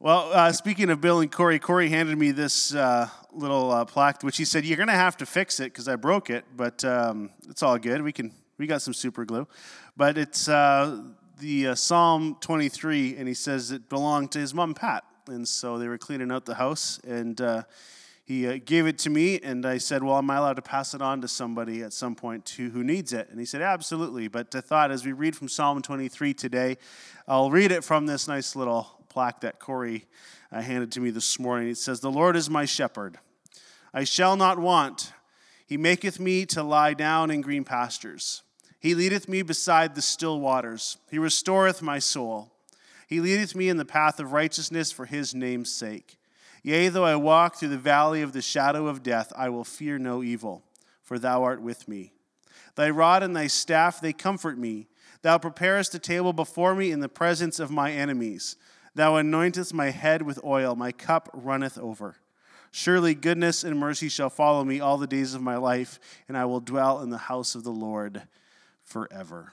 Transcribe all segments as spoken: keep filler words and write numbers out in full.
Well, uh, speaking of Bill and Corey, Corey handed me this uh, little uh, plaque, which he said, you're going to have to fix it because I broke it, but um, it's all good. We can we got some super glue. But it's uh, the uh, Psalm twenty-three, and he says it belonged to his mom, Pat. And so they were cleaning out the house, and uh, he uh, gave it to me, and I said, well, am I allowed to pass it on to somebody at some point to who needs it? And he said, absolutely. But I thought as we read from Psalm twenty-three today, I'll read it from this nice little plaque that Corey uh, handed to me this morning. It says, the Lord is my shepherd. I shall not want. He maketh me to lie down in green pastures. He leadeth me beside the still waters. He restoreth my soul. He leadeth me in the path of righteousness for his name's sake. Yea, though I walk through the valley of the shadow of death, I will fear no evil, for thou art with me. Thy rod and thy staff, they comfort me. Thou preparest a table before me in the presence of my enemies. Thou anointest my head with oil, my cup runneth over. Surely goodness and mercy shall follow me all the days of my life, and I will dwell in the house of the Lord forever.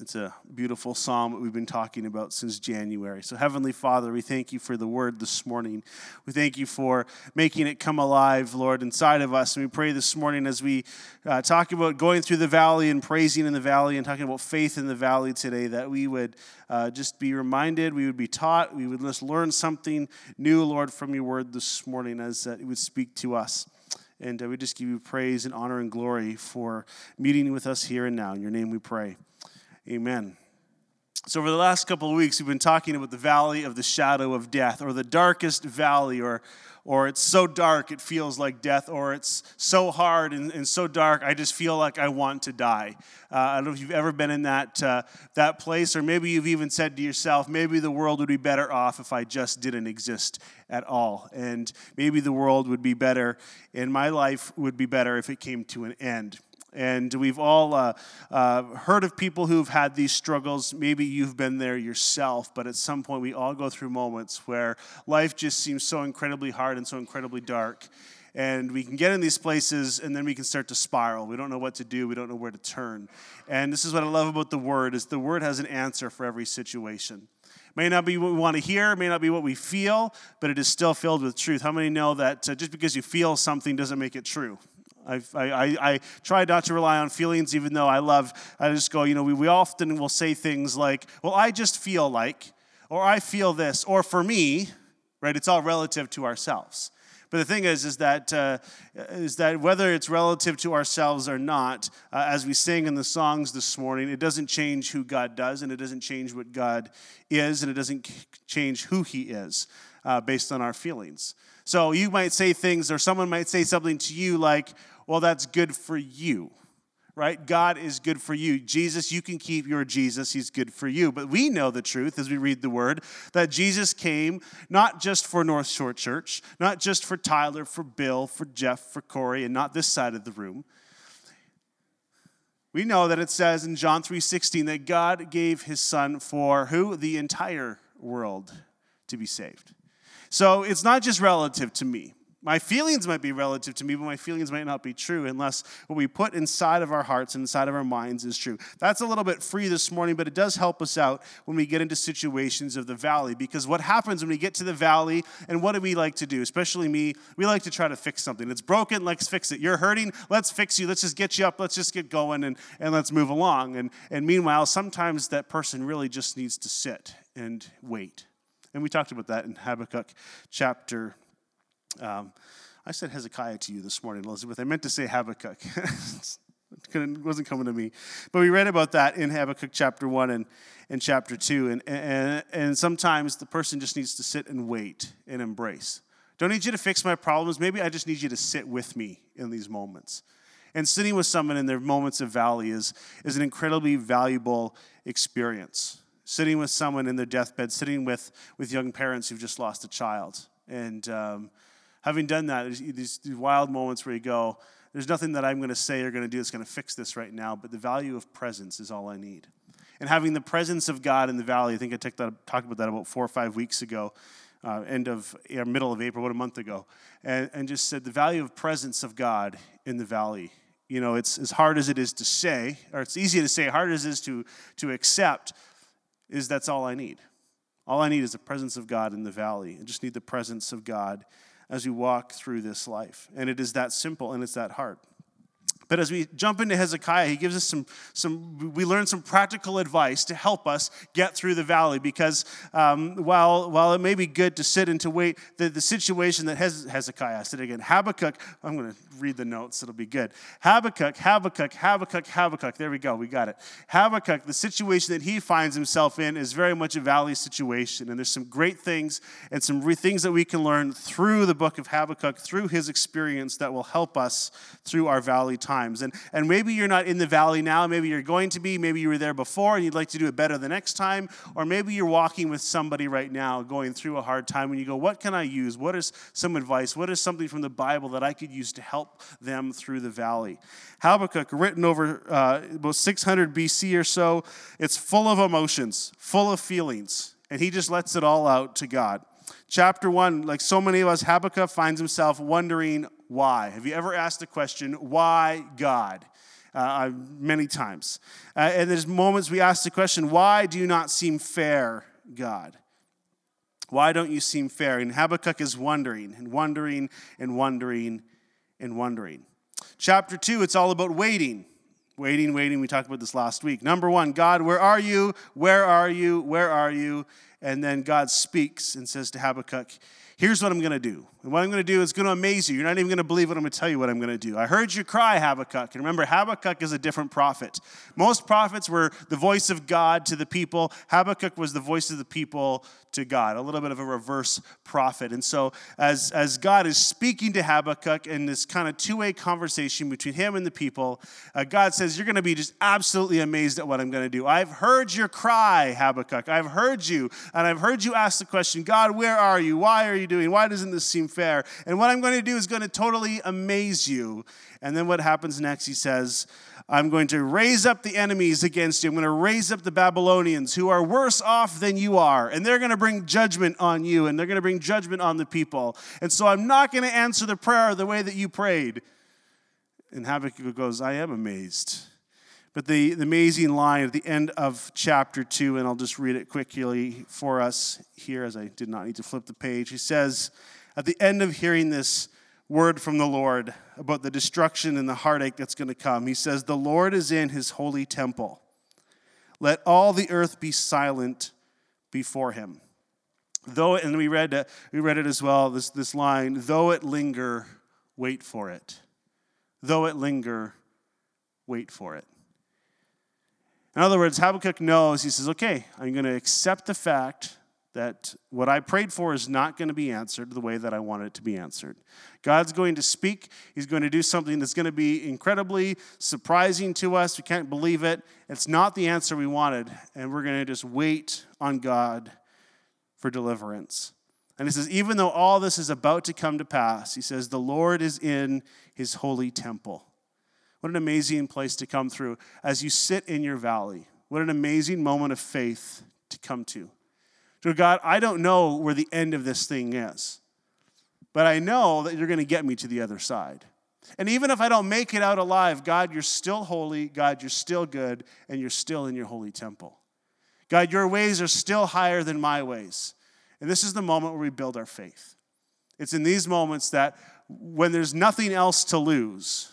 It's a beautiful psalm that we've been talking about since January. So, Heavenly Father, we thank you for the word this morning. We thank you for making it come alive, Lord, inside of us. And we pray this morning as we uh, talk about going through the valley and praising in the valley and talking about faith in the valley today, that we would uh, just be reminded, we would be taught, we would just learn something new, Lord, from your word this morning as uh, it would speak to us. And uh, we just give you praise and honor and glory for meeting with us here and now. In your name we pray. Amen. So over the last couple of weeks, we've been talking about the valley of the shadow of death, or the darkest valley, or or it's so dark it feels like death, or it's so hard and, and so dark I just feel like I want to die. Uh, I don't know if you've ever been in that uh, that place, or maybe you've even said to yourself, maybe the world would be better off if I just didn't exist at all, and maybe the world would be better, and my life would be better if it came to an end. And we've all uh, uh, heard of people who've had these struggles. Maybe you've been there yourself, but at some point we all go through moments where life just seems so incredibly hard and so incredibly dark. And we can get in these places, and then we can start to spiral. We don't know what to do. We don't know where to turn. And this is what I love about the Word, is the Word has an answer for every situation. May not be what we want to hear, may not be what we feel, but it is still filled with truth. How many know that uh, just because you feel something doesn't make it true? I've, I, I I try not to rely on feelings, even though I love, I just go, you know, we, we often will say things like, well, I just feel like, or I feel this, or for me, right? It's all relative to ourselves. But the thing is, is that, uh, is that whether it's relative to ourselves or not, uh, as we sing in the songs this morning, it doesn't change who God does, and it doesn't change what God is, and it doesn't change who he is uh, based on our feelings. So you might say things, or someone might say something to you like, well, that's good for you, right? God is good for you. Jesus, you can keep your Jesus. He's good for you. But we know the truth as we read the Word that Jesus came not just for North Shore Church, not just for Tyler, for Bill, for Jeff, for Corey, and not this side of the room. We know that it says in John three sixteen that God gave his son for who? The entire world to be saved. So it's not just relative to me. My feelings might be relative to me, but my feelings might not be true unless what we put inside of our hearts and inside of our minds is true. That's a little bit free this morning, but it does help us out when we get into situations of the valley, because what happens when we get to the valley, and what do we like to do, especially me, we like to try to fix something. It's broken, let's fix it. You're hurting, let's fix you. Let's just get you up, let's just get going, and, and let's move along. And, and meanwhile, sometimes that person really just needs to sit and wait. And we talked about that in Habakkuk chapter Um, I said Hezekiah to you this morning, Elizabeth. I meant to say Habakkuk. It wasn't coming to me. But we read about that in Habakkuk chapter one and, and chapter two. And, and, and sometimes the person just needs to sit and wait and embrace. Don't need you to fix my problems. Maybe I just need you to sit with me in these moments. And sitting with someone in their moments of valley is, is an incredibly valuable experience. Sitting with someone in their deathbed, sitting with, with young parents who've just lost a child. And um having done that, there's these wild moments where you go, there's nothing that I'm going to say or going to do that's going to fix this right now, but the value of presence is all I need. And having the presence of God in the valley, I think I took that, talked about that about four or five weeks ago, uh, end of, or middle of April, what a month ago, and, and just said the value of presence of God in the valley. You know, it's as hard as it is to say, or it's easy to say, hard as it is to, to accept, is that's all I need. All I need is the presence of God in the valley. I just need the presence of God as we walk through this life. And it is that simple, and it's that hard. But as we jump into Hezekiah, he gives us some, some we learn some practical advice to help us get through the valley. Because um, while while it may be good to sit and to wait, the, the situation that Hez, Hezekiah, I said again, Habakkuk, I'm going to read the notes, it'll be good. Habakkuk, Habakkuk, Habakkuk, Habakkuk, there we go, we got it. Habakkuk, the situation that he finds himself in is very much a valley situation. And there's some great things and some re- things that we can learn through the book of Habakkuk, through his experience that will help us through our valley time. And, and maybe you're not in the valley now. Maybe you're going to be. Maybe you were there before and you'd like to do it better the next time. Or maybe you're walking with somebody right now going through a hard time and you go, what can I use? What is some advice? What is something from the Bible that I could use to help them through the valley? Habakkuk, written over uh, about six hundred B C or so, it's full of emotions, full of feelings. And he just lets it all out to God. Chapter one, like so many of us, Habakkuk finds himself wondering why. Have you ever asked the question, why God? Uh, many times. Uh, and there's moments we ask the question, why do you not seem fair, God? Why don't you seem fair? And Habakkuk is wondering and wondering and wondering and wondering. Chapter two, it's all about waiting. Waiting, waiting. We talked about this last week. Number one, God, where are you? Where are you? Where are you? And then God speaks and says to Habakkuk, here's what I'm going to do. And what I'm going to do is going to amaze you. You're not even going to believe what I'm going to tell you what I'm going to do. I heard you cry, Habakkuk. And remember, Habakkuk is a different prophet. Most prophets were the voice of God to the people. Habakkuk was the voice of the people to God, a little bit of a reverse prophet. And so as, as God is speaking to Habakkuk in this kind of two-way conversation between him and the people, uh, God says, you're going to be just absolutely amazed at what I'm going to do. I've heard your cry, Habakkuk. I've heard you. And I've heard you ask the question, God, where are you? Why are you doing? Why doesn't this seem fair? And what I'm going to do is going to totally amaze you. And then what happens next, he says, I'm going to raise up the enemies against you. I'm going to raise up the Babylonians who are worse off than you are. And they're going to bring judgment on you. And they're going to bring judgment on the people. And so I'm not going to answer the prayer the way that you prayed. And Habakkuk goes, I am amazed. But the, the amazing line at the end of chapter two, and I'll just read it quickly for us here as I did not need to flip the page. He says, at the end of hearing this word from the Lord about the destruction and the heartache that's going to come, he says, the Lord is in his holy temple. Let all the earth be silent before him. Though, and we read uh, we read it as well, this, this line, though it linger, wait for it. Though it linger, wait for it. In other words, Habakkuk knows, he says, okay, I'm going to accept the fact that what I prayed for is not going to be answered the way that I want it to be answered. God's going to speak. He's going to do something that's going to be incredibly surprising to us. We can't believe it. It's not the answer we wanted, and we're going to just wait on God for deliverance. And he says, even though all this is about to come to pass, he says, the Lord is in his holy temple. What an amazing place to come through as you sit in your valley. What an amazing moment of faith to come to. Dear God, I don't know where the end of this thing is, but I know that you're going to get me to the other side. And even if I don't make it out alive, God, you're still holy. God, you're still good, and you're still in your holy temple. God, your ways are still higher than my ways. And this is the moment where we build our faith. It's in these moments that when there's nothing else to lose,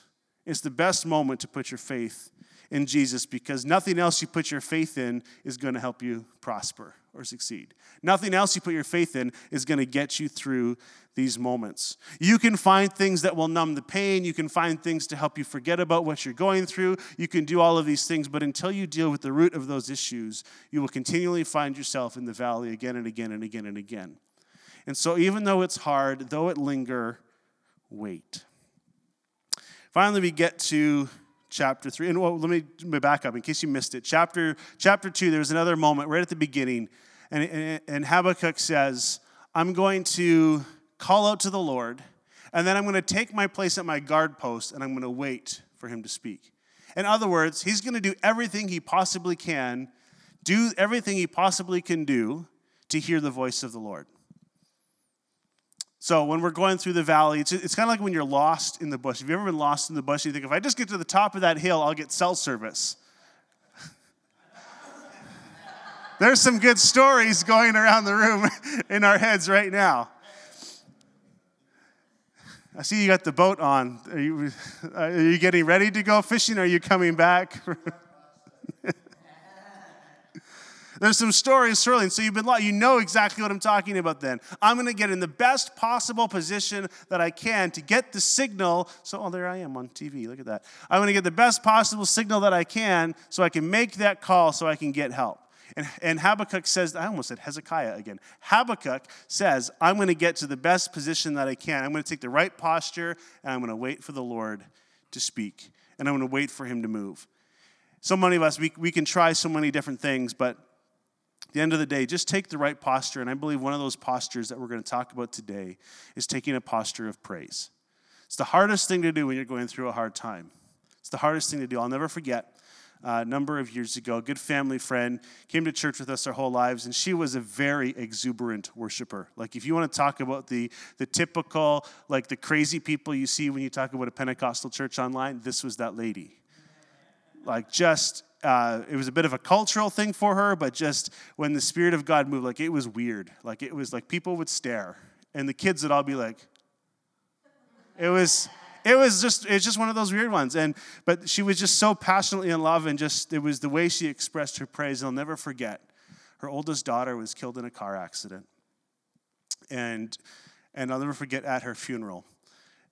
it's the best moment to put your faith in Jesus, because nothing else you put your faith in is going to help you prosper or succeed. Nothing else you put your faith in is going to get you through these moments. You can find things that will numb the pain. You can find things to help you forget about what you're going through. You can do all of these things, but until you deal with the root of those issues, you will continually find yourself in the valley again and again and again and again. And so even though it's hard, though it linger, wait. Finally, we get to chapter three. And well, let me, let me back up in case you missed it. Chapter chapter two, there was another moment right at the beginning. And, and, and Habakkuk says, I'm going to call out to the Lord, and then I'm going to take my place at my guard post, and I'm going to wait for him to speak. In other words, he's going to do everything he possibly can, do everything he possibly can do to hear the voice of the Lord. So when we're going through the valley, it's, it's kind of like when you're lost in the bush. Have you ever been lost in the bush? You think, if I just get to the top of that hill, I'll get cell service. There's some good stories going around the room in our heads right now. I see you got the boat on. Are you, are you getting ready to go fishing? Are you coming back? There's some stories swirling, so you've been you know exactly what I'm talking about then. I'm going to get in the best possible position that I can to get the signal. So, oh, there I am on T V. Look at that. I'm going to get the best possible signal that I can so I can make that call so I can get help. And, and Habakkuk says, I almost said Hezekiah again. Habakkuk says, I'm going to get to the best position that I can. I'm going to take the right posture, and I'm going to wait for the Lord to speak. And I'm going to wait for him to move. So many of us, we, we can try so many different things, but at the end of the day, just take the right posture. And I believe one of those postures that we're going to talk about today is taking a posture of praise. It's the hardest thing to do when you're going through a hard time. It's the hardest thing to do. I'll never forget. Uh, a number of years ago, a good family friend came to church with us our whole lives, and she was a very exuberant worshiper. Like, if you want to talk about the the typical, like the crazy people you see when you talk about a Pentecostal church online, this was that lady. Like, just, uh, it was a bit of a cultural thing for her, but just when the Spirit of God moved, like, it was weird. Like, it was like people would stare, and the kids would all be like, it was... It was just it's just one of those weird ones. And but she was just so passionately in love, and just it was the way she expressed her praise. I'll never forget. Her oldest daughter was killed in a car accident. And and I'll never forget at her funeral.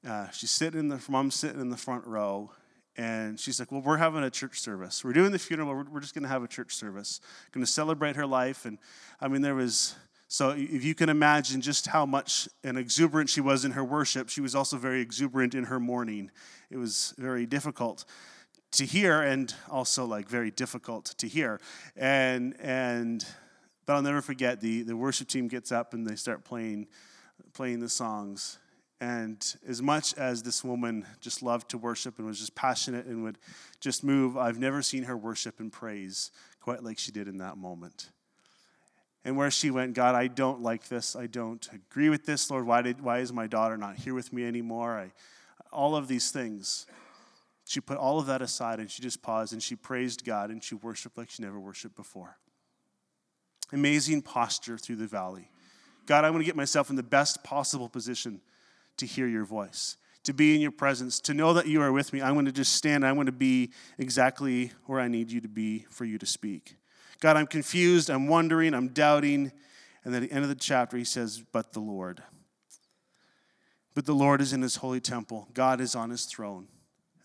Uh, she's sitting in the mom's sitting in the front row, and she's like, well, we're having a church service. We're doing the funeral, we're, we're just gonna have a church service. Gonna celebrate her life. And I mean there was So if you can imagine just how much an exuberant she was in her worship, she was also very exuberant in her mourning. It was very difficult to hear, and also like very difficult to hear. And and but I'll never forget the the worship team gets up and they start playing playing the songs. And as much as this woman just loved to worship and was just passionate and would just move, I've never seen her worship and praise quite like she did in that moment. And where she went, God, I don't like this. I don't agree with this, Lord. Why did? Why is my daughter not here with me anymore? I, all of these things. She put all of that aside, and she just paused, and she praised God, and she worshiped like she never worshiped before. Amazing posture through the valley. God, I want to get myself in the best possible position to hear your voice, to be in your presence, to know that you are with me. I want to just stand. I want to be exactly where I need you to be for you to speak. God, I'm confused, I'm wondering, I'm doubting. And at the end of the chapter, he says, but the Lord. But the Lord is in his holy temple. God is on his throne.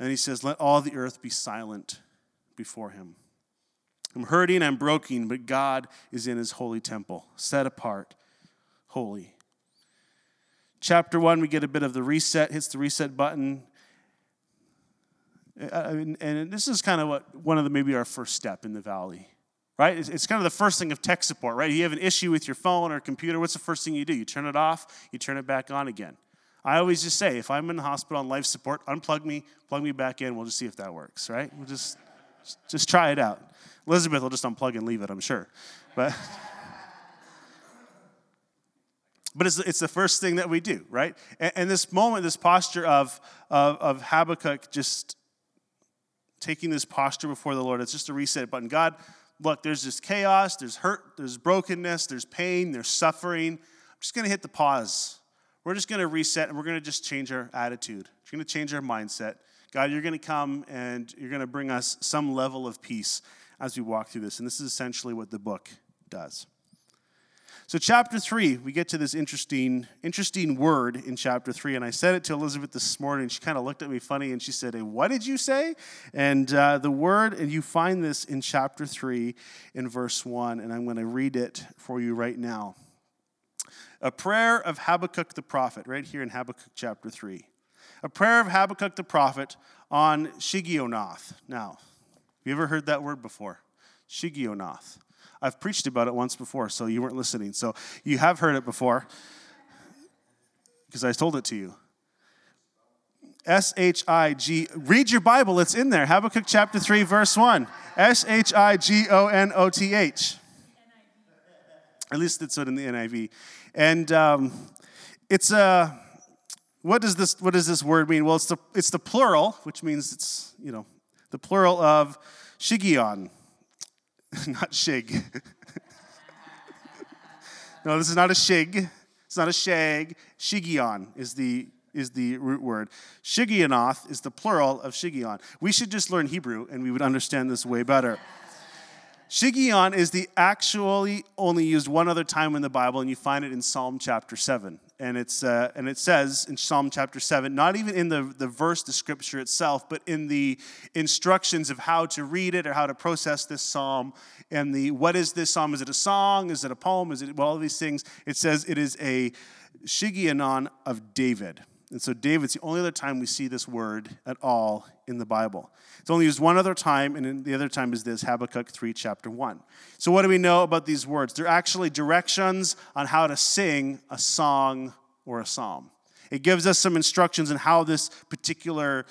And he says, let all the earth be silent before him. I'm hurting, I'm broken, but God is in his holy temple, set apart, holy. Chapter one, we get a bit of the reset, hits the reset button. And this is kind of what one of the maybe our first step in the valley. Right? It's kind of the first thing of tech support, right? You have an issue with your phone or computer, what's the first thing you do? You turn it off, you turn it back on again. I always just say, if I'm in the hospital on life support, unplug me, plug me back in, we'll just see if that works, right? We'll just just try it out. Elizabeth will just unplug and leave it, I'm sure. But, but it's, it's the first thing that we do, right? And, and this moment, this posture of, of, of Habakkuk just taking this posture before the Lord, it's just a reset button. God, look, there's this chaos, there's hurt, there's brokenness, there's pain, there's suffering. I'm just going to hit the pause. We're just going to reset, and we're going to just change our attitude. We're going to change our mindset. God, you're going to come, and you're going to bring us some level of peace as we walk through this. And this is essentially what the book does. So chapter three, we get to this interesting, interesting word in chapter three. And I said it to Elizabeth this morning. She kind of looked at me funny, and she said, hey, what did you say? And uh, the word, and you find this in chapter three in verse one. And I'm going to read it for you right now. A prayer of Habakkuk the prophet, right here in Habakkuk chapter three. A prayer of Habakkuk the prophet on Shigionoth. Now, have you ever heard that word before? Shigionoth. I've preached about it once before, so you weren't listening. So you have heard it before because I told it to you. S H I G, read your Bible, it's in there. Habakkuk chapter three, verse one. S H I G O N O T H. At least it's in the N I V. And um, it's a, what does this, what does this word mean? Well, it's the, it's the plural, which means it's, you know, the plural of Shigion. Not Shig. No, this is not a shig. It's not a shag. Shigion is the is the root word. Shigionoth is the plural of Shigion. We should just learn Hebrew, and we would understand this way better. Shigion is the actually only used one other time in the Bible, and you find it in Psalm chapter seven. And it's uh, and it says in Psalm chapter seven, not even in the, the verse, the scripture itself, but in the instructions of how to read it or how to process this psalm. And the what is this psalm? Is it a song? Is it a poem? Is it well, all of these things? It says it is a Shigionon of David. And so David's the only other time we see this word at all in the Bible. It's only used one other time, and the other time is this, Habakkuk three, chapter one. So what do we know about these words? They're actually directions on how to sing a song or a psalm. It gives us some instructions on how this particular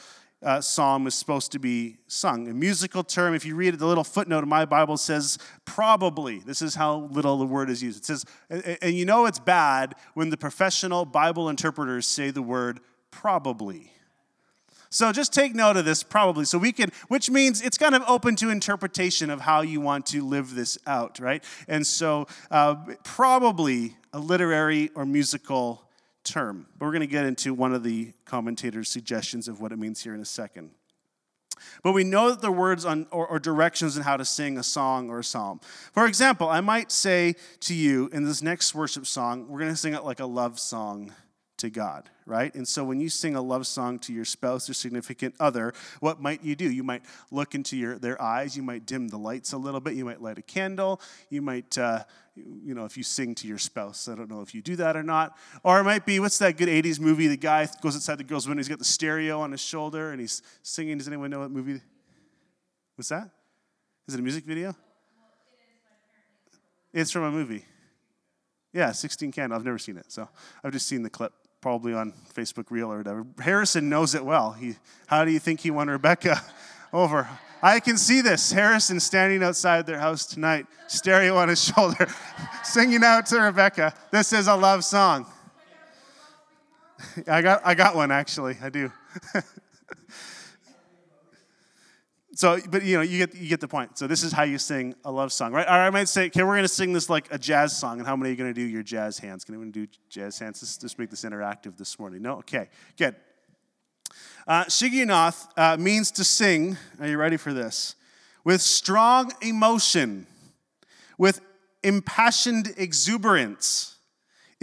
uh, psalm is supposed to be sung. A musical term, if you read it, the little footnote in my Bible says, probably. This is how little the word is used. It says, and you know it's bad when the professional Bible interpreters say the word probably. So just take note of this, probably, so we can, which means it's kind of open to interpretation of how you want to live this out, right? And so uh, probably a literary or musical term. But we're going to get into one of the commentators' suggestions of what it means here in a second. But we know that the words on, or, or directions on how to sing a song or a psalm. For example, I might say to you in this next worship song, we're going to sing it like a love song to God, right? And so when you sing a love song to your spouse or significant other, what might you do? You might look into your their eyes. You might dim the lights a little bit. You might light a candle. You might, uh, you know, if you sing to your spouse, I don't know if you do that or not. Or it might be, what's that good eighties movie? The guy goes outside the girl's window. He's got the stereo on his shoulder and he's singing. Does anyone know what movie? What's that? Is it a music video? It's from a movie. Yeah, sixteen Candles. I've never seen it, so I've just seen the clip. Probably on Facebook Reel or whatever. Harrison knows it well. He, how do you think he won Rebecca over? I can see this. Harrison standing outside their house tonight, stereo on his shoulder, singing out to Rebecca. This is a love song. I got, I got one actually. I do. So, but you know, you get you get the point. So this is how you sing a love song, right? Or I might say, okay, we're going to sing this like a jazz song, and how many are you going to do your jazz hands? Can anyone do jazz hands? Let's just make this interactive this morning. No? Okay, good. Uh, Shigionoth uh, means to sing, are you ready for this? With strong emotion, with impassioned exuberance.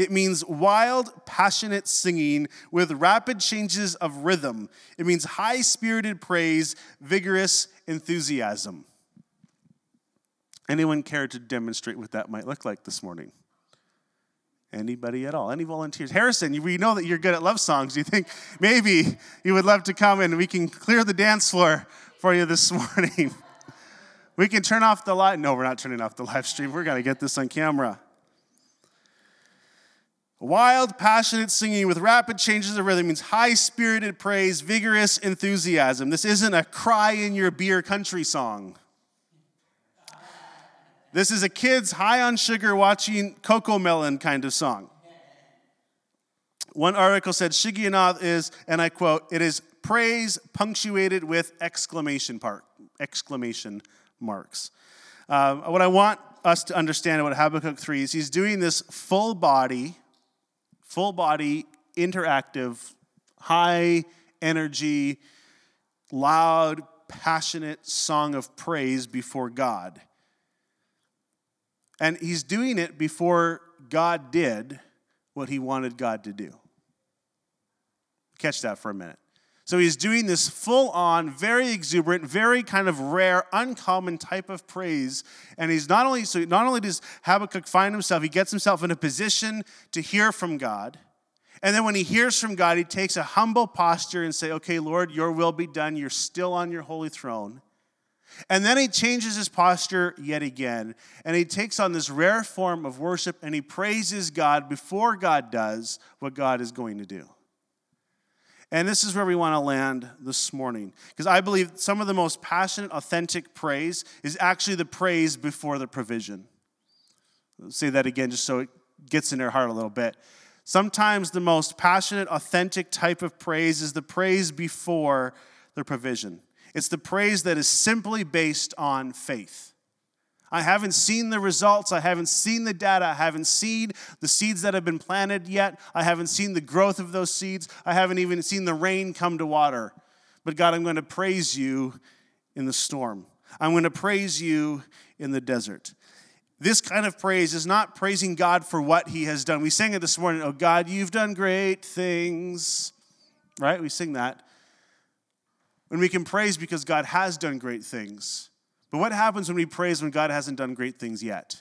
It means wild, passionate singing with rapid changes of rhythm. It means high-spirited praise, vigorous enthusiasm. Anyone care to demonstrate what that might look like this morning? Anybody at all? Any volunteers? Harrison, we know that you're good at love songs. You think maybe you would love to come and we can clear the dance floor for you this morning. We can turn off the live. No, we're not turning off the live stream. We're going to get this on camera. Wild, passionate singing with rapid changes of rhythm means high-spirited praise, vigorous enthusiasm. This isn't a cry-in-your-beer country song. This is a kids high-on-sugar watching Cocoa Melon kind of song. One article said Shigionoth is, and I quote, it is praise punctuated with exclamation, part, exclamation marks. Uh, what I want us to understand about Habakkuk three is he's doing this full-body, full-body, interactive, high-energy, loud, passionate song of praise before God. And he's doing it before God did what he wanted God to do. Catch that for a minute. So he's doing this full-on, very exuberant, very kind of rare, uncommon type of praise. And he's not only, so not only does Habakkuk find himself, he gets himself in a position to hear from God. And then when he hears from God, he takes a humble posture and say, okay, Lord, your will be done. You're still on your holy throne. And then he changes his posture yet again. And he takes on this rare form of worship and he praises God before God does what God is going to do. And this is where we want to land this morning. Because I believe some of the most passionate, authentic praise is actually the praise before the provision. I'll say that again just so it gets in their heart a little bit. Sometimes the most passionate, authentic type of praise is the praise before the provision. It's the praise that is simply based on faith. I haven't seen the results. I haven't seen the data. I haven't seen the seeds that have been planted yet. I haven't seen the growth of those seeds. I haven't even seen the rain come to water. But God, I'm going to praise you in the storm. I'm going to praise you in the desert. This kind of praise is not praising God for what he has done. We sang it this morning, oh God, you've done great things. Right? We sing that. And we can praise because God has done great things. But what happens when we praise when God hasn't done great things yet?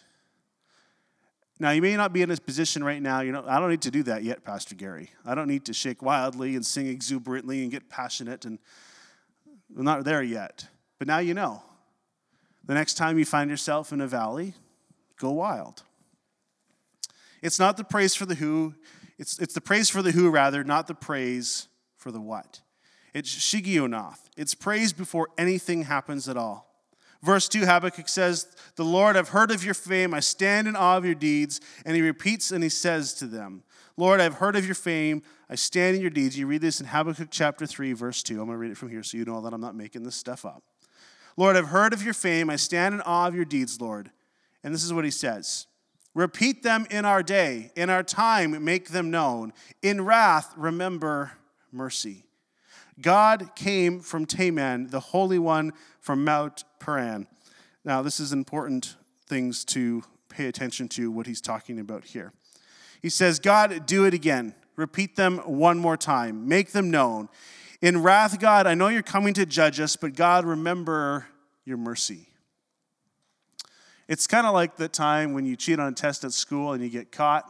Now, you may not be in this position right now. You know, I don't need to do that yet, Pastor Gary. I don't need to shake wildly and sing exuberantly and get passionate. And I'm not there yet. But now you know. The next time you find yourself in a valley, go wild. It's not the praise for the who. It's, it's the praise for the who, rather, not the praise for the what. It's Shigionoth. It's praise before anything happens at all. Verse two, Habakkuk says, the Lord, I've heard of your fame. I stand in awe of your deeds. And he repeats and he says to them, Lord, I've heard of your fame. I stand in your deeds. You read this in Habakkuk chapter three, verse two. I'm going to read it from here so you know that I'm not making this stuff up. Lord, I've heard of your fame. I stand in awe of your deeds, Lord. And this is what he says. Repeat them in our day, in our time, make them known. In wrath, remember mercy. God came from Teman, the Holy One from Mount Paran. Now, this is important things to pay attention to, what he's talking about here. He says, God, do it again. Repeat them one more time. Make them known. In wrath, God, I know you're coming to judge us, but God, remember your mercy. It's kind of like the time when you cheat on a test at school and you get caught.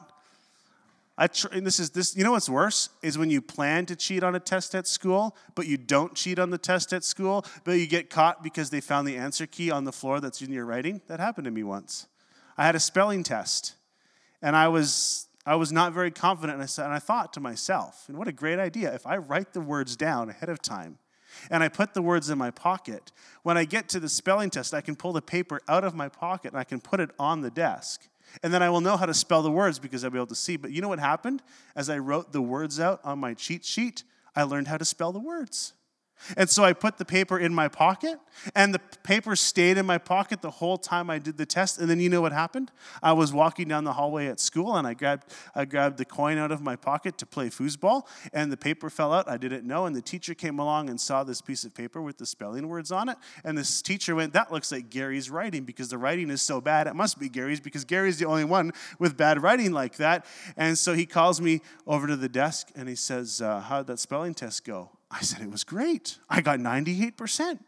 I tr- and this is this. You know what's worse is when you plan to cheat on a test at school, but you don't cheat on the test at school, but you get caught because they found the answer key on the floor that's in your writing. That happened to me once. I had a spelling test, and I was I was not very confident. And I said, and I thought to myself, and what a great idea if I write the words down ahead of time. And I put the words in my pocket. When I get to the spelling test, I can pull the paper out of my pocket and I can put it on the desk. And then I will know how to spell the words because I'll be able to see. But you know what happened? As I wrote the words out on my cheat sheet, I learned how to spell the words. And so I put the paper in my pocket, and the paper stayed in my pocket the whole time I did the test. And then you know what happened? I was walking down the hallway at school, and I grabbed I grabbed the coin out of my pocket to play foosball, and the paper fell out. I didn't know, and the teacher came along and saw this piece of paper with the spelling words on it. And this teacher went, that looks like Gary's writing because the writing is so bad. It must be Gary's because Gary's the only one with bad writing like that. And so he calls me over to the desk, and he says, uh, how did that spelling test go? I said, it was great. I got ninety-eight percent.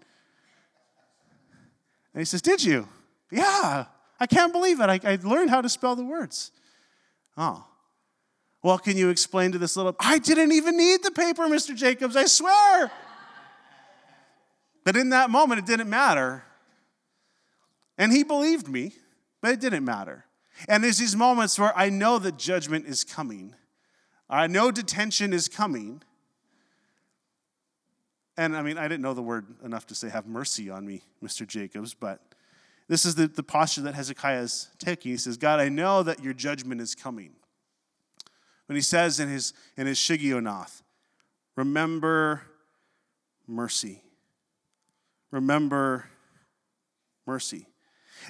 And he says, did you? Yeah, I can't believe it. I, I learned how to spell the words. Oh, well, can you explain to this little, I didn't even need the paper, Mister Jacobs, I swear. But in that moment, it didn't matter. And he believed me, but it didn't matter. And there's these moments where I know that judgment is coming. I know detention is coming. And, I mean, I didn't know the word enough to say, have mercy on me, Mister Jacobs, but this is the, the posture that Hezekiah is taking. He says, God, I know that your judgment is coming. When he says in his, in his Shigionoth, remember mercy. Remember mercy.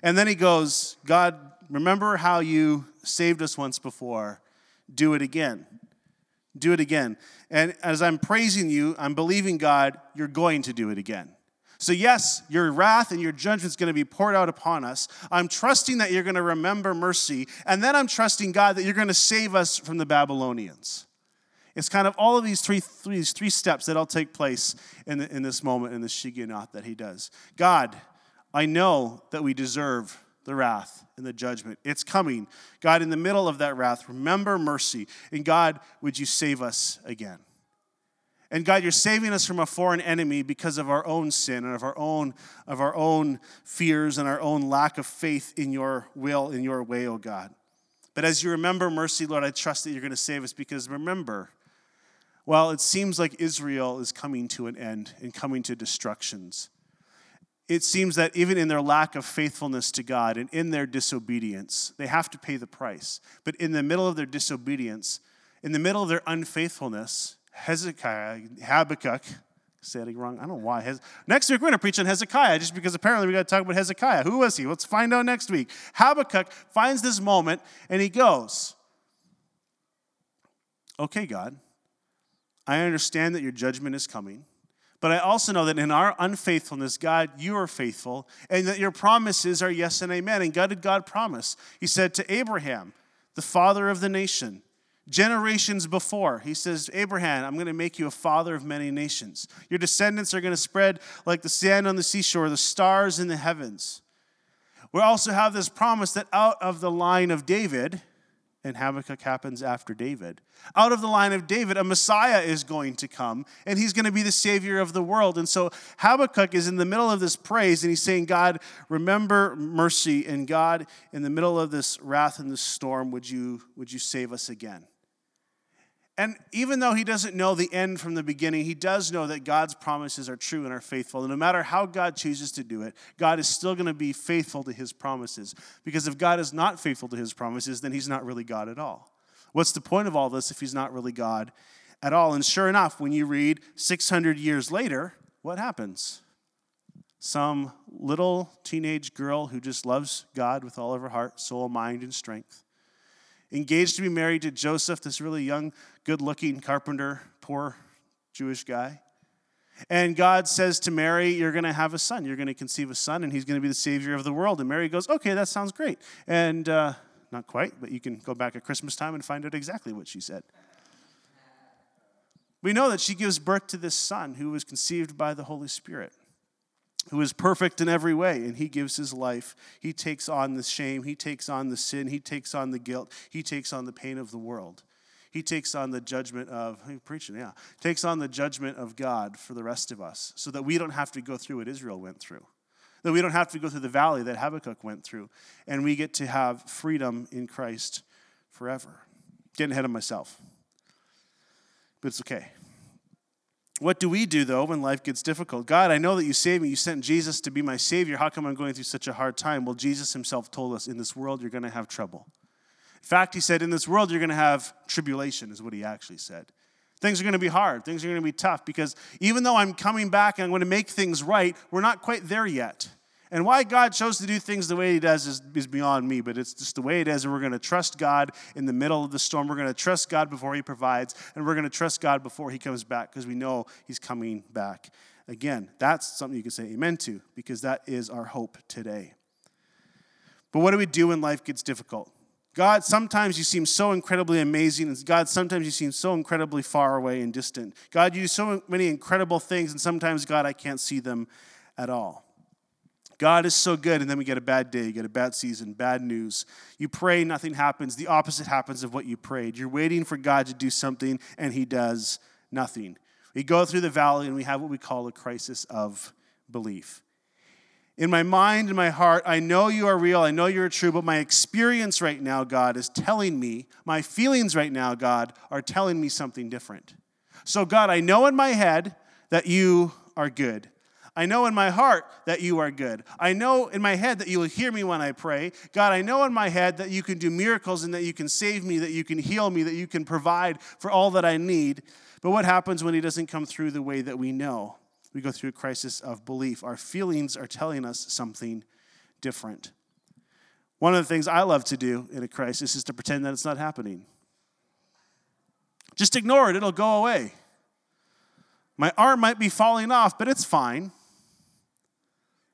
And then he goes, God, remember how you saved us once before. Do it again. Do it again. And as I'm praising you, I'm believing, God, you're going to do it again. So yes, your wrath and your judgment is going to be poured out upon us. I'm trusting that you're going to remember mercy. And then I'm trusting, God, that you're going to save us from the Babylonians. It's kind of all of these three, three, three steps that all take place in, the, in this moment in the Shigionoth that he does. God, I know that we deserve the wrath and the judgment. It's coming. God, in the middle of that wrath, remember mercy. And God, would you save us again? And God, you're saving us from a foreign enemy because of our own sin and of our own, of our own fears and our own lack of faith in your will, in your way, oh God. But as you remember mercy, Lord, I trust that you're going to save us because remember, well, it seems like Israel is coming to an end and coming to destructions. It seems that even in their lack of faithfulness to God and in their disobedience, they have to pay the price. But in the middle of their disobedience, in the middle of their unfaithfulness, Hezekiah, Habakkuk said it wrong. I don't know why. Hez- next week, we're going to preach on Hezekiah, just because apparently we got to talk about Hezekiah. Who was he? Let's find out next week. Habakkuk finds this moment, and he goes, okay, God, I understand that your judgment is coming, but I also know that in our unfaithfulness, God, you are faithful, and that your promises are yes and amen. And God, did God promise? He said to Abraham, the father of the nation, generations before, he says, Abraham, I'm going to make you a father of many nations. Your descendants are going to spread like the sand on the seashore, the stars in the heavens. We also have this promise that out of the line of David, and Habakkuk happens after David, out of the line of David, a Messiah is going to come, and he's going to be the Savior of the world. And so Habakkuk is in the middle of this praise, and he's saying, God, remember mercy, and God, in the middle of this wrath and this storm, would you, would you save us again? And even though he doesn't know the end from the beginning, he does know that God's promises are true and are faithful. And no matter how God chooses to do it, God is still going to be faithful to his promises. Because if God is not faithful to his promises, then he's not really God at all. What's the point of all this if he's not really God at all? And sure enough, when you read six hundred years later, what happens? Some little teenage girl who just loves God with all of her heart, soul, mind, and strength, engaged to be married to Joseph, this really young, good-looking carpenter, poor Jewish guy. And God says to Mary, you're going to have a son. You're going to conceive a son, and he's going to be the Savior of the world. And Mary goes, okay, that sounds great. And uh, not quite, but you can go back at Christmas time and find out exactly what she said. We know that she gives birth to this son who was conceived by the Holy Spirit, who is perfect in every way, and he gives his life. He takes on the shame. He takes on the sin. He takes on the guilt. He takes on the pain of the world. He takes on the judgment of, I'm preaching, yeah, takes on the judgment of God for the rest of us, so that we don't have to go through what Israel went through, that we don't have to go through the valley that Habakkuk went through, and we get to have freedom in Christ forever. Getting ahead of myself, but it's okay. What do we do, though, when life gets difficult? God, I know that you saved me. You sent Jesus to be my Savior. How come I'm going through such a hard time? Well, Jesus himself told us, in this world, you're going to have trouble. In fact, he said, in this world, you're going to have tribulation, is what he actually said. Things are going to be hard. Things are going to be tough, because even though I'm coming back and I'm going to make things right, we're not quite there yet. And why God chose to do things the way he does is, is beyond me, but it's just the way it is, and we're going to trust God in the middle of the storm. We're going to trust God before he provides, and we're going to trust God before he comes back, because we know he's coming back again. That's something you can say amen to, because that is our hope today. But what do we do when life gets difficult? God, sometimes you seem so incredibly amazing, and God, sometimes you seem so incredibly far away and distant. God, you do so many incredible things, and sometimes, God, I can't see them at all. God is so good, and then we get a bad day, you get a bad season, bad news. You pray, nothing happens. The opposite happens of what you prayed. You're waiting for God to do something, and he does nothing. We go through the valley, and we have what we call a crisis of belief. In my mind, in my heart, I know you are real, I know you are true, but my experience right now, God, is telling me, my feelings right now, God, are telling me something different. So, God, I know in my head that you are good. I know in my heart that you are good. I know in my head that you will hear me when I pray. God, I know in my head that you can do miracles and that you can save me, that you can heal me, that you can provide for all that I need. But what happens when he doesn't come through the way that we know? We go through a crisis of belief. Our feelings are telling us something different. One of the things I love to do in a crisis is to pretend that it's not happening. Just ignore it. It'll go away. My arm might be falling off, but it's fine.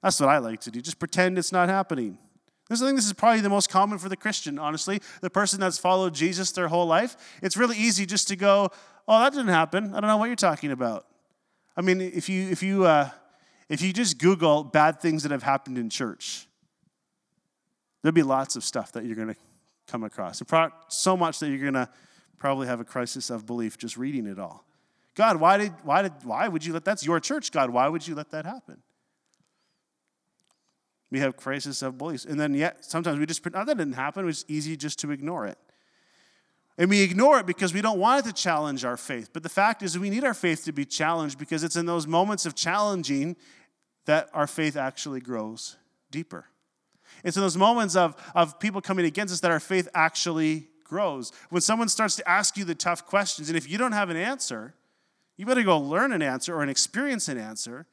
That's what I like to do. Just pretend it's not happening. This is, I think this is probably the most common for the Christian, honestly. The person that's followed Jesus their whole life, it's really easy just to go, oh, that didn't happen. I don't know what you're talking about. I mean, if you if you, uh, if you just Google bad things that have happened in church, there'll be lots of stuff that you're going to come across. So much that you're going to probably have a crisis of belief just reading it all. God, why did why did why would you let that's your church, God? Why would you let that happen? We have crisis of beliefs. And then yet sometimes we just, oh, that didn't happen. It's easy just to ignore it. And we ignore it because we don't want it to challenge our faith. But the fact is we need our faith to be challenged, because it's in those moments of challenging that our faith actually grows deeper. It's in those moments of, of people coming against us that our faith actually grows. When someone starts to ask you the tough questions, and if you don't have an answer, You better go learn an answer or an experience an answer,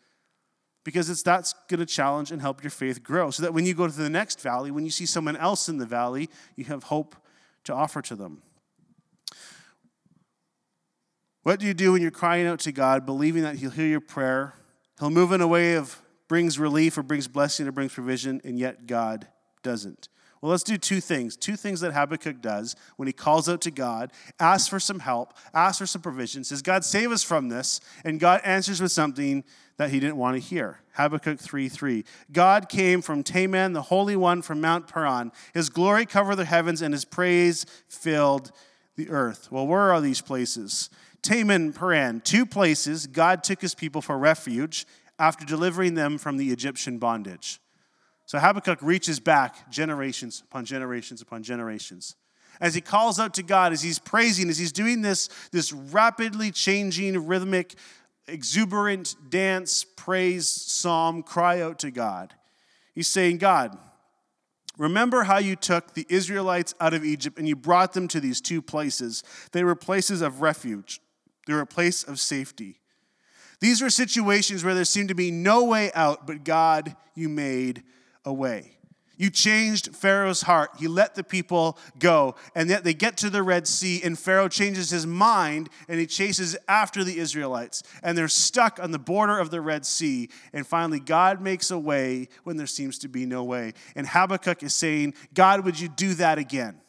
because it's that's going to challenge and help your faith grow, so that when you go to the next valley, when you see someone else in the valley, you have hope to offer to them. What do you do when you're crying out to God, believing that he'll hear your prayer? He'll move in a way of brings relief or brings blessing or brings provision, and yet God doesn't. Well, let's do two things. Two things that Habakkuk does when he calls out to God, asks for some help, asks for some provision, says, God, save us from this. And God answers with something that he didn't want to hear. Habakkuk three three. God came from Teman, the Holy One from Mount Paran. His glory covered the heavens, and his praise filled the earth. Well, where are these places? Teman, Paran, two places God took his people for refuge after delivering them from the Egyptian bondage. So Habakkuk reaches back generations upon generations upon generations. As he calls out to God, as he's praising, as he's doing this, this rapidly changing, rhythmic, exuberant dance, praise, psalm, cry out to God. He's saying, God, remember how you took the Israelites out of Egypt and you brought them to these two places. They were places of refuge. They were a place of safety. These were situations where there seemed to be no way out, but God, you made away. You changed Pharaoh's heart. He let the people go, and yet they get to the Red Sea, and Pharaoh changes his mind, and he chases after the Israelites, and they're stuck on the border of the Red Sea, and finally God makes a way when there seems to be no way. And Habakkuk is saying, God, would you do that again?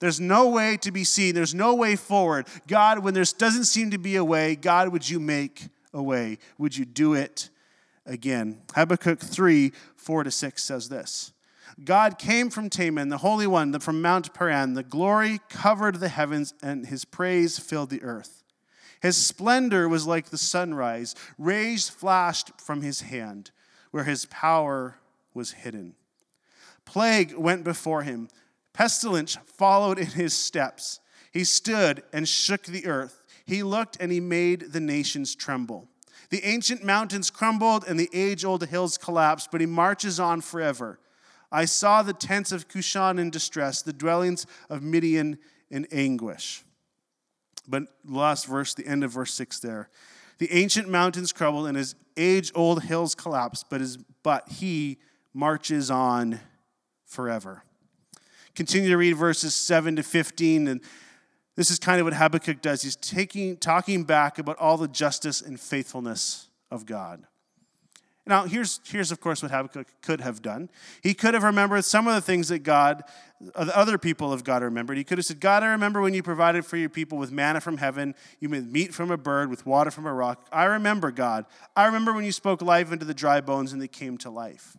There's no way to be seen. There's no way forward. God, when there doesn't seem to be a way, God, would you make a way? Would you do it again? Habakkuk three, four to six says this. God came from Teman, the Holy One, from Mount Paran. The glory covered the heavens, and his praise filled the earth. His splendor was like the sunrise. Rays flashed from his hand, where his power was hidden. Plague went before him. Pestilence followed in his steps. He stood and shook the earth. He looked, and he made the nations tremble. The ancient mountains crumbled, and the age-old hills collapsed, but he marches on forever. I saw the tents of Cushan in distress, the dwellings of Midian in anguish. But last verse, the end of verse six there. The ancient mountains crumbled, and his age-old hills collapsed, but, his, but he marches on forever. Continue to read verses seven to fifteen, and this is kind of what Habakkuk does. He's taking, talking back about all the justice and faithfulness of God. Now, here's, here's, of course, what Habakkuk could have done. He could have remembered some of the things that God, the other people of God remembered. He could have said, God, I remember when you provided for your people with manna from heaven, you made meat from a bird, with water from a rock. I remember, God. I remember when you spoke life into the dry bones and they came to life.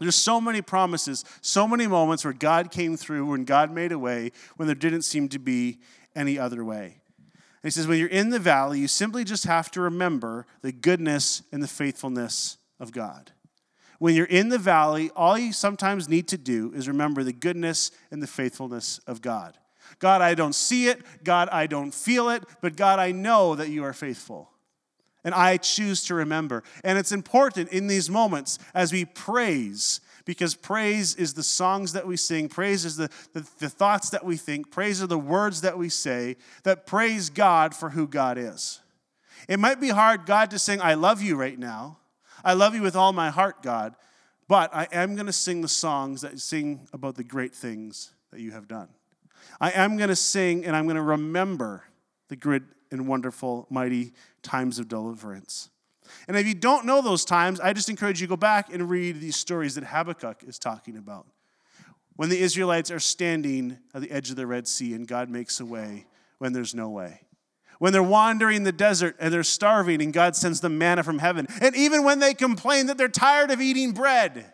There's so many promises, so many moments where God came through, when God made a way, when there didn't seem to be any other way. And he says, when you're in the valley, you simply just have to remember the goodness and the faithfulness of God. When you're in the valley, all you sometimes need to do is remember the goodness and the faithfulness of God. God, I don't see it. God, I don't feel it. But God, I know that you are faithful. And I choose to remember. And it's important in these moments as we praise, because praise is the songs that we sing, praise is the, the, the thoughts that we think, praise are the words that we say, that praise God for who God is. It might be hard, God, to sing, I love you right now. I love you with all my heart, God. But I am going to sing the songs that sing about the great things that you have done. I am going to sing, and I'm going to remember the good and wonderful, mighty times of deliverance. And if you don't know those times, I just encourage you to go back and read these stories that Habakkuk is talking about. When the Israelites are standing at the edge of the Red Sea and God makes a way when there's no way. When they're wandering the desert and they're starving and God sends them manna from heaven. And even when they complain that they're tired of eating bread,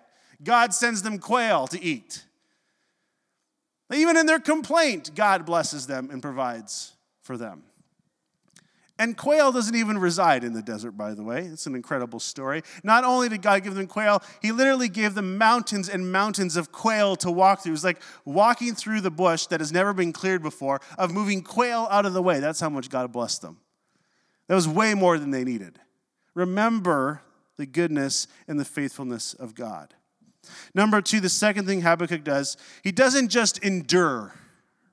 God sends them quail to eat. Even in their complaint, God blesses them and provides for them. And quail doesn't even reside in the desert, by the way. It's an incredible story. Not only did God give them quail, he literally gave them mountains and mountains of quail to walk through. It was like walking through the bush that has never been cleared before, of moving quail out of the way. That's how much God blessed them. That was way more than they needed. Remember the goodness and the faithfulness of God. Number two, the second thing Habakkuk does, he doesn't just endure,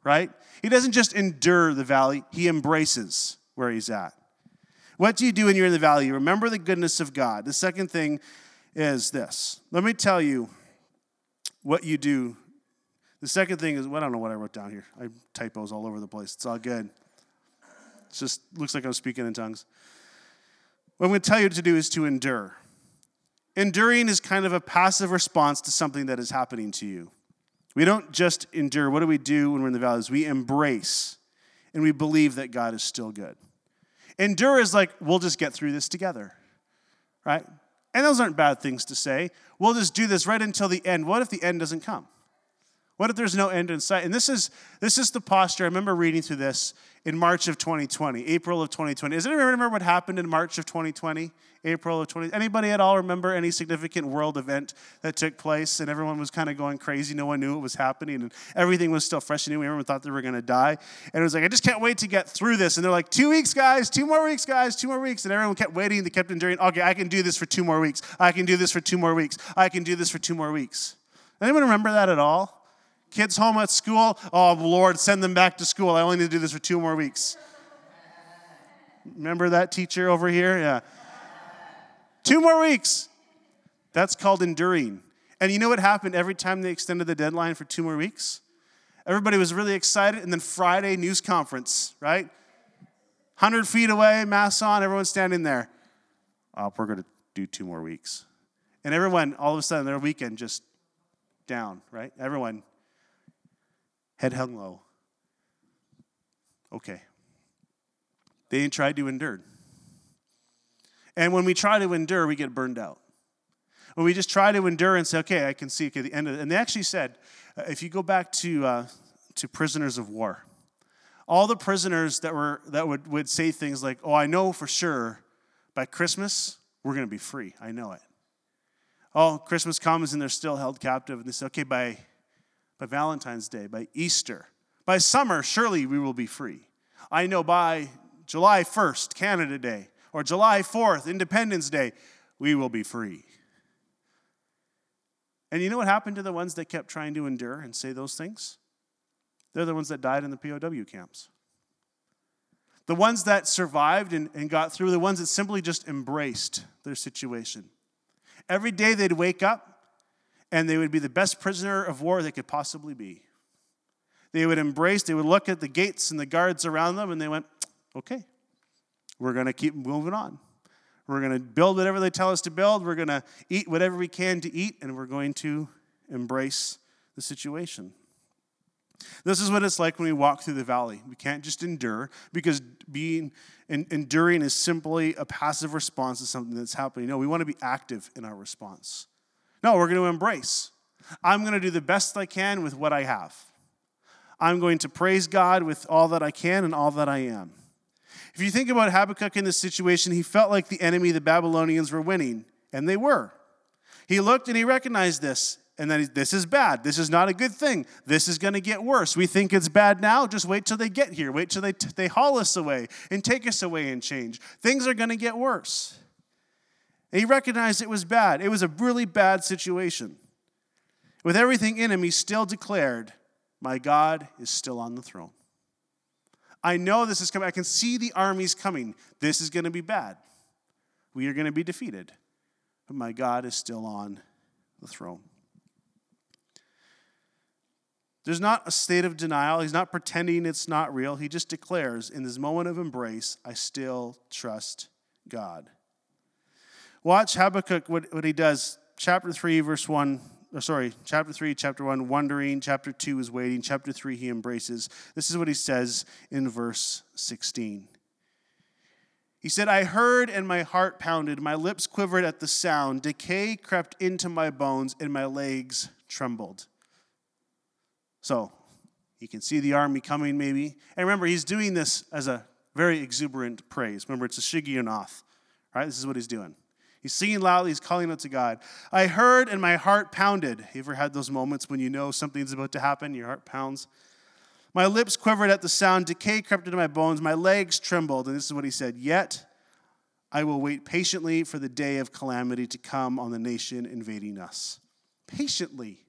right? He doesn't just endure the valley. He embraces where he's at. What do you do when you're in the valley? Remember the goodness of God. The second thing is this. Let me tell you what you do. The second thing is, well, I don't know what I wrote down here. I have typos all over the place. It's all good. It just looks like I'm speaking in tongues. What I'm going to tell you to do is to endure. Enduring is kind of a passive response to something that is happening to you. We don't just endure. What do we do when we're in the valleys? We embrace, and we believe that God is still good. Endure is like, we'll just get through this together, right? And those aren't bad things to say. We'll just do this right until the end. What if the end doesn't come? What if there's no end in sight? And this is this is the posture. I remember reading through this in March of twenty twenty, April of twenty twenty. Does anyone remember what happened in March of twenty twenty, April of twenty twenty? Anybody at all remember any significant world event that took place and everyone was kind of going crazy? No one knew what was happening and everything was still fresh and new. Everyone thought they were going to die. And it was like, I just can't wait to get through this. And they're like, two weeks, guys, two more weeks, guys, two more weeks. And everyone kept waiting. They kept enduring. Okay, I can do this for two more weeks. I can do this for two more weeks. I can do this for two more weeks. Anyone remember that at all? Kids home at school, oh, Lord, send them back to school. I only need to do this for two more weeks. Remember that teacher over here? Yeah. Two more weeks. That's called enduring. And you know what happened every time they extended the deadline for two more weeks? Everybody was really excited, and then Friday news conference, right? one hundred feet away, masks on, everyone's standing there. Oh, we're going to do two more weeks. And everyone, all of a sudden, their weekend just down, right? Everyone. Head hung low. Okay. They tried to endure. And when we try to endure, we get burned out. When we just try to endure and say, okay, I can see okay, the end of it. And they actually said, uh, if you go back to uh, to prisoners of war, all the prisoners that were that would, would say things like, oh, I know for sure by Christmas, we're going to be free. I know it. Oh, Christmas comes and they're still held captive. And they say, okay, by By Valentine's Day, by Easter, by summer, surely we will be free. I know by July first, Canada Day, or July fourth, Independence Day, we will be free. And you know what happened to the ones that kept trying to endure and say those things? They're the ones that died in the P O W camps. The ones that survived and, and got through, the ones that simply just embraced their situation. Every day they'd wake up, and they would be the best prisoner of war they could possibly be. They would embrace, they would look at the gates and the guards around them, and they went, okay, we're going to keep moving on. We're going to build whatever they tell us to build. We're going to eat whatever we can to eat, and we're going to embrace the situation. This is what it's like when we walk through the valley. We can't just endure, because being enduring is simply a passive response to something that's happening. No, we want to be active in our response. No, we're going to embrace. I'm going to do the best I can with what I have. I'm going to praise God with all that I can and all that I am. If you think about Habakkuk in this situation, he felt like the enemy, the Babylonians, were winning, and they were. He looked and he recognized this, and that this is bad. This is not a good thing. This is going to get worse. We think it's bad now. Just wait till they get here. Wait till they, t- they haul us away and take us away and change. Things are going to get worse. And he recognized it was bad. It was a really bad situation. With everything in him, he still declared, my God is still on the throne. I know this is coming. I can see the armies coming. This is going to be bad. We are going to be defeated. But my God is still on the throne. There's not a state of denial. He's not pretending it's not real. He just declares in this moment of embrace, I still trust God. Watch Habakkuk, what, what he does. Chapter three, verse one, or sorry, chapter three, chapter one, wondering. Chapter two is waiting. Chapter three, he embraces. This is what he says in verse sixteen. He said, I heard and my heart pounded. My lips quivered at the sound. Decay crept into my bones and my legs trembled. So, he can see the army coming maybe. And remember, he's doing this as a very exuberant praise. Remember, it's a Shigionoth, right? This is what he's doing. He's singing loudly. He's calling out to God. I heard and my heart pounded. Have you ever had those moments when you know something's about to happen? Your heart pounds. My lips quivered at the sound. Decay crept into my bones. My legs trembled. And this is what he said. Yet I will wait patiently for the day of calamity to come on the nation invading us. Patiently.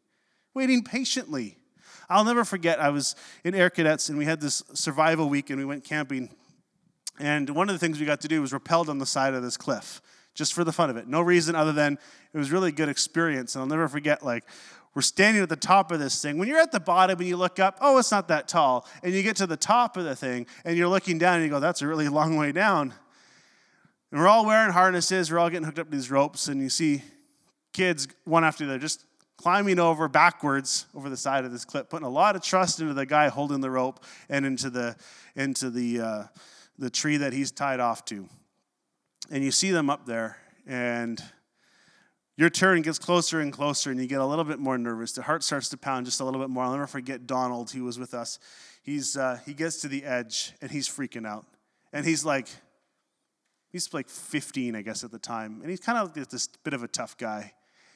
Waiting patiently. I'll never forget, I was in Air Cadets and we had this survival week and we went camping. And one of the things we got to do was rappel down the side of this cliff, just for the fun of it. No reason other than it was really a good experience. And I'll never forget, like, we're standing at the top of this thing. When you're at the bottom and you look up, oh, it's not that tall. And you get to the top of the thing, and you're looking down, and you go, that's a really long way down. And we're all wearing harnesses. We're all getting hooked up to these ropes, and you see kids, one after the other, just climbing over backwards over the side of this cliff, putting a lot of trust into the guy holding the rope and into the into the uh, the tree that he's tied off to. And you see them up there, and your turn gets closer and closer, and you get a little bit more nervous. The heart starts to pound just a little bit more. I'll never forget Donald, who was with us. He's uh, he gets to the edge, and he's freaking out. And he's like, he's like fifteen, I guess, at the time. And he's kind of this bit of a tough guy.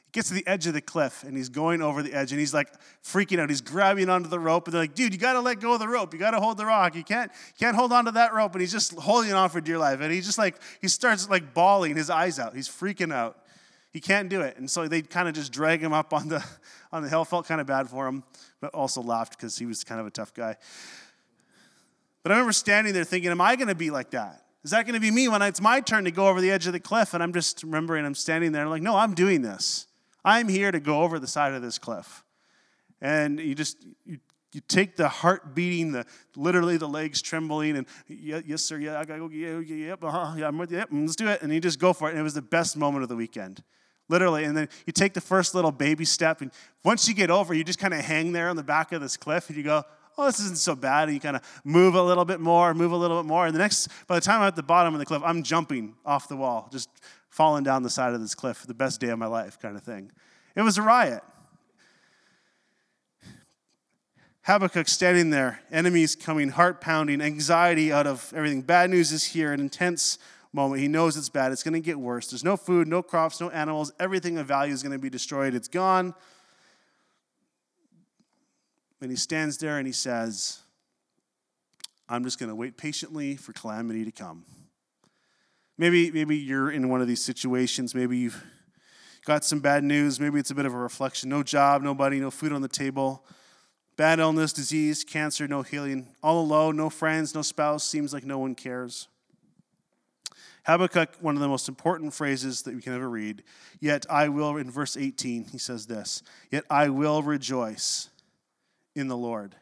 He gets to the edge of the cliff, and he's going over the edge, and he's like freaking out. He's grabbing onto the rope, and they're like, dude, you got to let go of the rope. You got to hold the rock. You can't, you can't hold onto that rope. And he's just holding on for dear life. And he's just like, he starts like bawling his eyes out. He's freaking out. He can't do it. And so they kind of just drag him up on the on the hill. Felt kind of bad for him, but also laughed because he was kind of a tough guy. But I remember standing there thinking, am I going to be like that? Is that going to be me when it's my turn to go over the edge of the cliff? And I'm just remembering I'm standing there like, no, I'm doing this. I'm here to go over the side of this cliff. And you just, you, you take the heart beating, the literally the legs trembling, and yeah, yes, sir, yeah, I got to go, yeah, yeah, yep, uh-huh, yeah, I'm with you, yep, let's do it. And you just go for it. And it was the best moment of the weekend. Literally, and then you take the first little baby step, and once you get over, you just kind of hang there on the back of this cliff, and you go, oh, this isn't so bad, and you kind of move a little bit more, move a little bit more, and the next, by the time I'm at the bottom of the cliff, I'm jumping off the wall, just falling down the side of this cliff, the best day of my life kind of thing. It was a riot. Habakkuk standing there, enemies coming, heart pounding, anxiety out of everything. Bad news is here, an intense moment. He knows it's bad. It's going to get worse. There's no food, no crops, no animals. Everything of value is going to be destroyed. It's gone. And he stands there and he says, I'm just going to wait patiently for calamity to come. Maybe, maybe you're in one of these situations. Maybe you've got some bad news. Maybe it's a bit of a reflection. No job, nobody, no food on the table. Bad illness, disease, cancer, no healing. All alone, no friends, no spouse. Seems like no one cares. Habakkuk, one of the most important phrases that we can ever read, yet I will, in verse eighteen, he says this, yet I will rejoice in the Lord.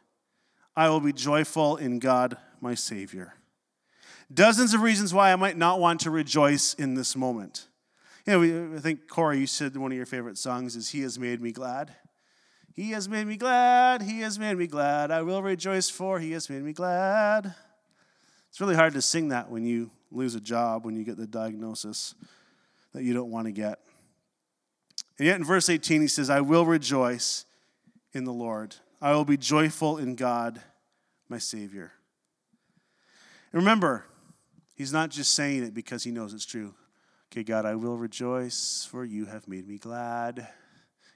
I will be joyful in God, my Savior. Dozens of reasons why I might not want to rejoice in this moment. You know, I think, Corey, you said one of your favorite songs is, He has made me glad. He has made me glad. He has made me glad. I will rejoice for He has made me glad. It's really hard to sing that when you lose a job, when you get the diagnosis that you don't want to get. And yet in verse eighteen, he says, I will rejoice in the Lord. I will be joyful in God, my Savior. And remember, he's not just saying it because he knows it's true. Okay, God, I will rejoice, for you have made me glad.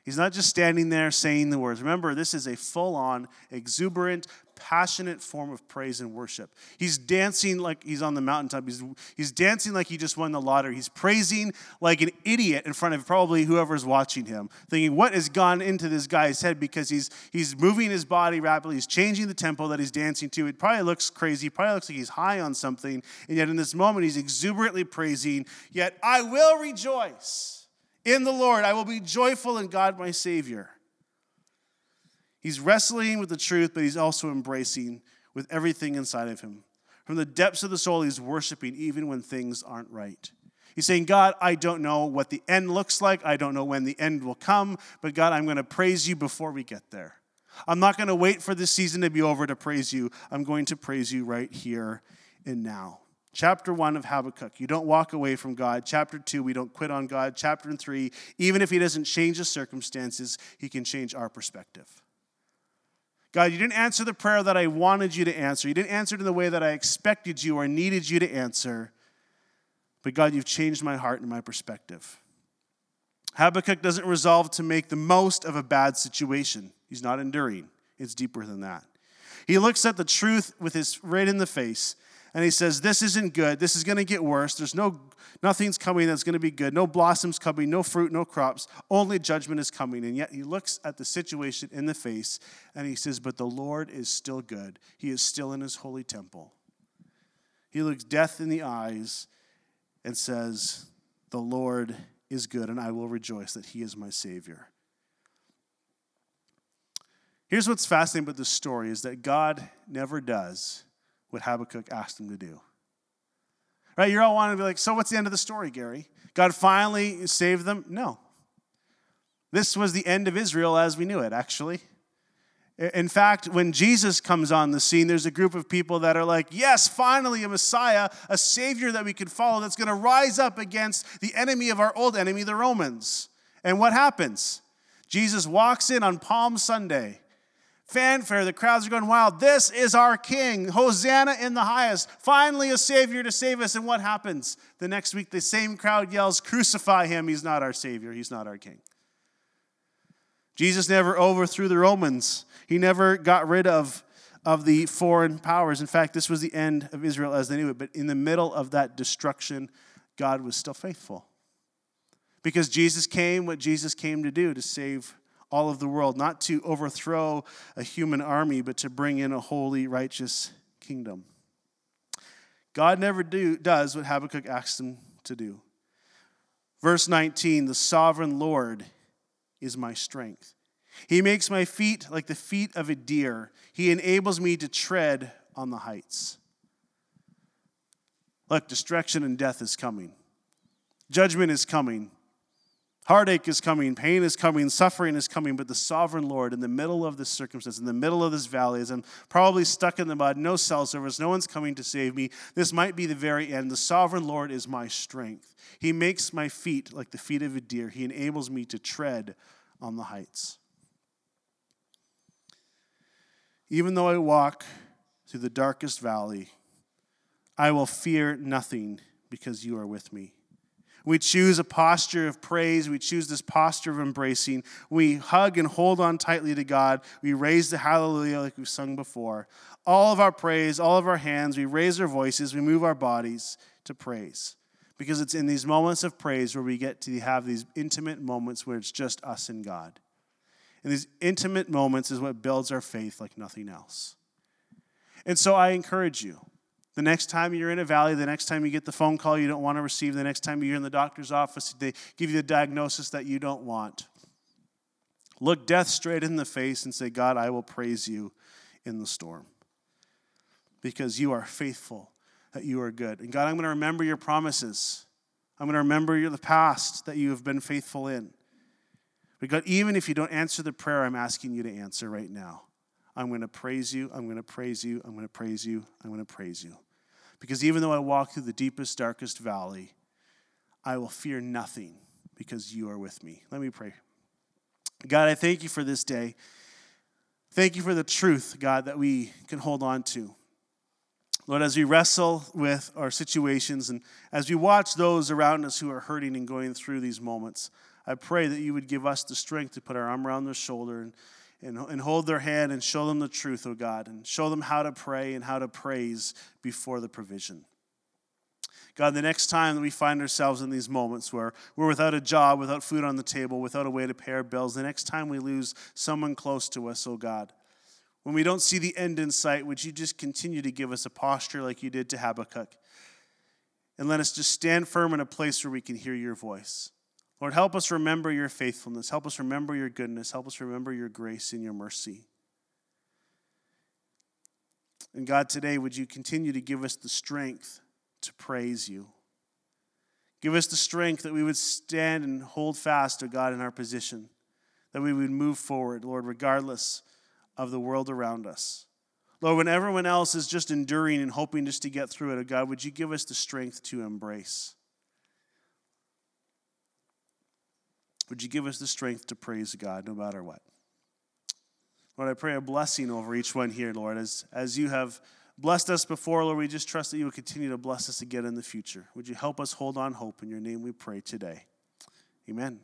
He's not just standing there saying the words. Remember, this is a full-on, exuberant, passionate form of praise and worship. He's dancing like he's on the mountaintop. He's, he's dancing like he just won the lottery. He's praising like an idiot in front of probably whoever's watching him, thinking, what has gone into this guy's head? Because he's he's moving his body rapidly. He's changing the tempo that he's dancing to. It probably looks crazy. It probably looks like he's high on something. And yet in this moment, he's exuberantly praising, yet I will rejoice. In the Lord, I will be joyful in God, my Savior. He's wrestling with the truth, but he's also embracing with everything inside of him. From the depths of the soul, he's worshiping even when things aren't right. He's saying, God, I don't know what the end looks like. I don't know when the end will come, but God, I'm going to praise you before we get there. I'm not going to wait for this season to be over to praise you. I'm going to praise you right here and now. Chapter one of Habakkuk, you don't walk away from God. Chapter two, we don't quit on God. Chapter three, even if he doesn't change the circumstances, he can change our perspective. God, you didn't answer the prayer that I wanted you to answer. You didn't answer it in the way that I expected you or needed you to answer. But God, you've changed my heart and my perspective. Habakkuk doesn't resolve to make the most of a bad situation. He's not enduring. It's deeper than that. He looks at the truth with his right in the face. And he says, this isn't good. This is going to get worse. There's no, nothing's coming that's going to be good. No blossoms coming, no fruit, no crops. Only judgment is coming. And yet he looks at the situation in the face and he says, but the Lord is still good. He is still in his holy temple. He looks death in the eyes and says, the Lord is good, and I will rejoice that he is my Savior. Here's what's fascinating about this story is that God never does what Habakkuk asked him to do. Right? You're all wanting to be like, so what's the end of the story, Gary? God finally saved them? No. This was the end of Israel as we knew it, actually. In fact, when Jesus comes on the scene, there's a group of people that are like, yes, finally a Messiah, a Savior that we can follow that's going to rise up against the enemy of our old enemy, the Romans. And what happens? Jesus walks in on Palm Sunday. Fanfare, the crowds are going wild. This is our King. Hosanna in the highest. Finally a Savior to save us. And what happens? The next week, the same crowd yells, crucify him. He's not our Savior. He's not our King. Jesus never overthrew the Romans. He never got rid of, of the foreign powers. In fact, this was the end of Israel as they knew it. But in the middle of that destruction, God was still faithful. Because Jesus came what Jesus came to do, to save all of the world. Not to overthrow a human army, but to bring in a holy, righteous kingdom. God never do, does what Habakkuk asked him to do. Verse nineteen, the sovereign Lord is my strength. He makes my feet like the feet of a deer. He enables me to tread on the heights. Look, destruction and death is coming. Judgment is coming. Heartache is coming. Pain is coming. Suffering is coming. But the sovereign Lord, in the middle of this circumstance, in the middle of this valley, as I'm probably stuck in the mud, no cell service, no one's coming to save me, this might be the very end. The sovereign Lord is my strength. He makes my feet like the feet of a deer. He enables me to tread on the heights. Even though I walk through the darkest valley, I will fear nothing because you are with me. We choose a posture of praise. We choose this posture of embracing. We hug and hold on tightly to God. We raise the hallelujah like we've sung before. All of our praise, all of our hands, we raise our voices, we move our bodies to praise. Because it's in these moments of praise where we get to have these intimate moments where it's just us and God. And these intimate moments is what builds our faith like nothing else. And so I encourage you. The next time you're in a valley, the next time you get the phone call you don't want to receive, the next time you're in the doctor's office, they give you the diagnosis that you don't want. Look death straight in the face and say, God, I will praise you in the storm. Because you are faithful, that you are good. And God, I'm going to remember your promises. I'm going to remember your, the past that you have been faithful in. But God, even if you don't answer the prayer I'm asking you to answer right now, I'm going to praise you, I'm going to praise you, I'm going to praise you, I'm going to praise you. Because even though I walk through the deepest, darkest valley, I will fear nothing because you are with me. Let me pray. God, I thank you for this day. Thank you for the truth, God, that we can hold on to. Lord, as we wrestle with our situations and as we watch those around us who are hurting and going through these moments, I pray that you would give us the strength to put our arm around their shoulder and and hold their hand and show them the truth, oh God, and show them how to pray and how to praise before the provision. God, the next time that we find ourselves in these moments where we're without a job, without food on the table, without a way to pay our bills, the next time we lose someone close to us, oh God, when we don't see the end in sight, would you just continue to give us a posture like you did to Habakkuk? And let us just stand firm in a place where we can hear your voice. Lord, help us remember your faithfulness. Help us remember your goodness. Help us remember your grace and your mercy. And God, today, would you continue to give us the strength to praise you? Give us the strength that we would stand and hold fast, oh God, in our position, that we would move forward, Lord, regardless of the world around us. Lord, when everyone else is just enduring and hoping just to get through it, oh God, would you give us the strength to embrace? Would you give us the strength to praise God no matter what? Lord, I pray a blessing over each one here, Lord. As, as you have blessed us before, Lord, we just trust that you will continue to bless us again in the future. Would you help us hold on hope? In your name we pray today. Amen.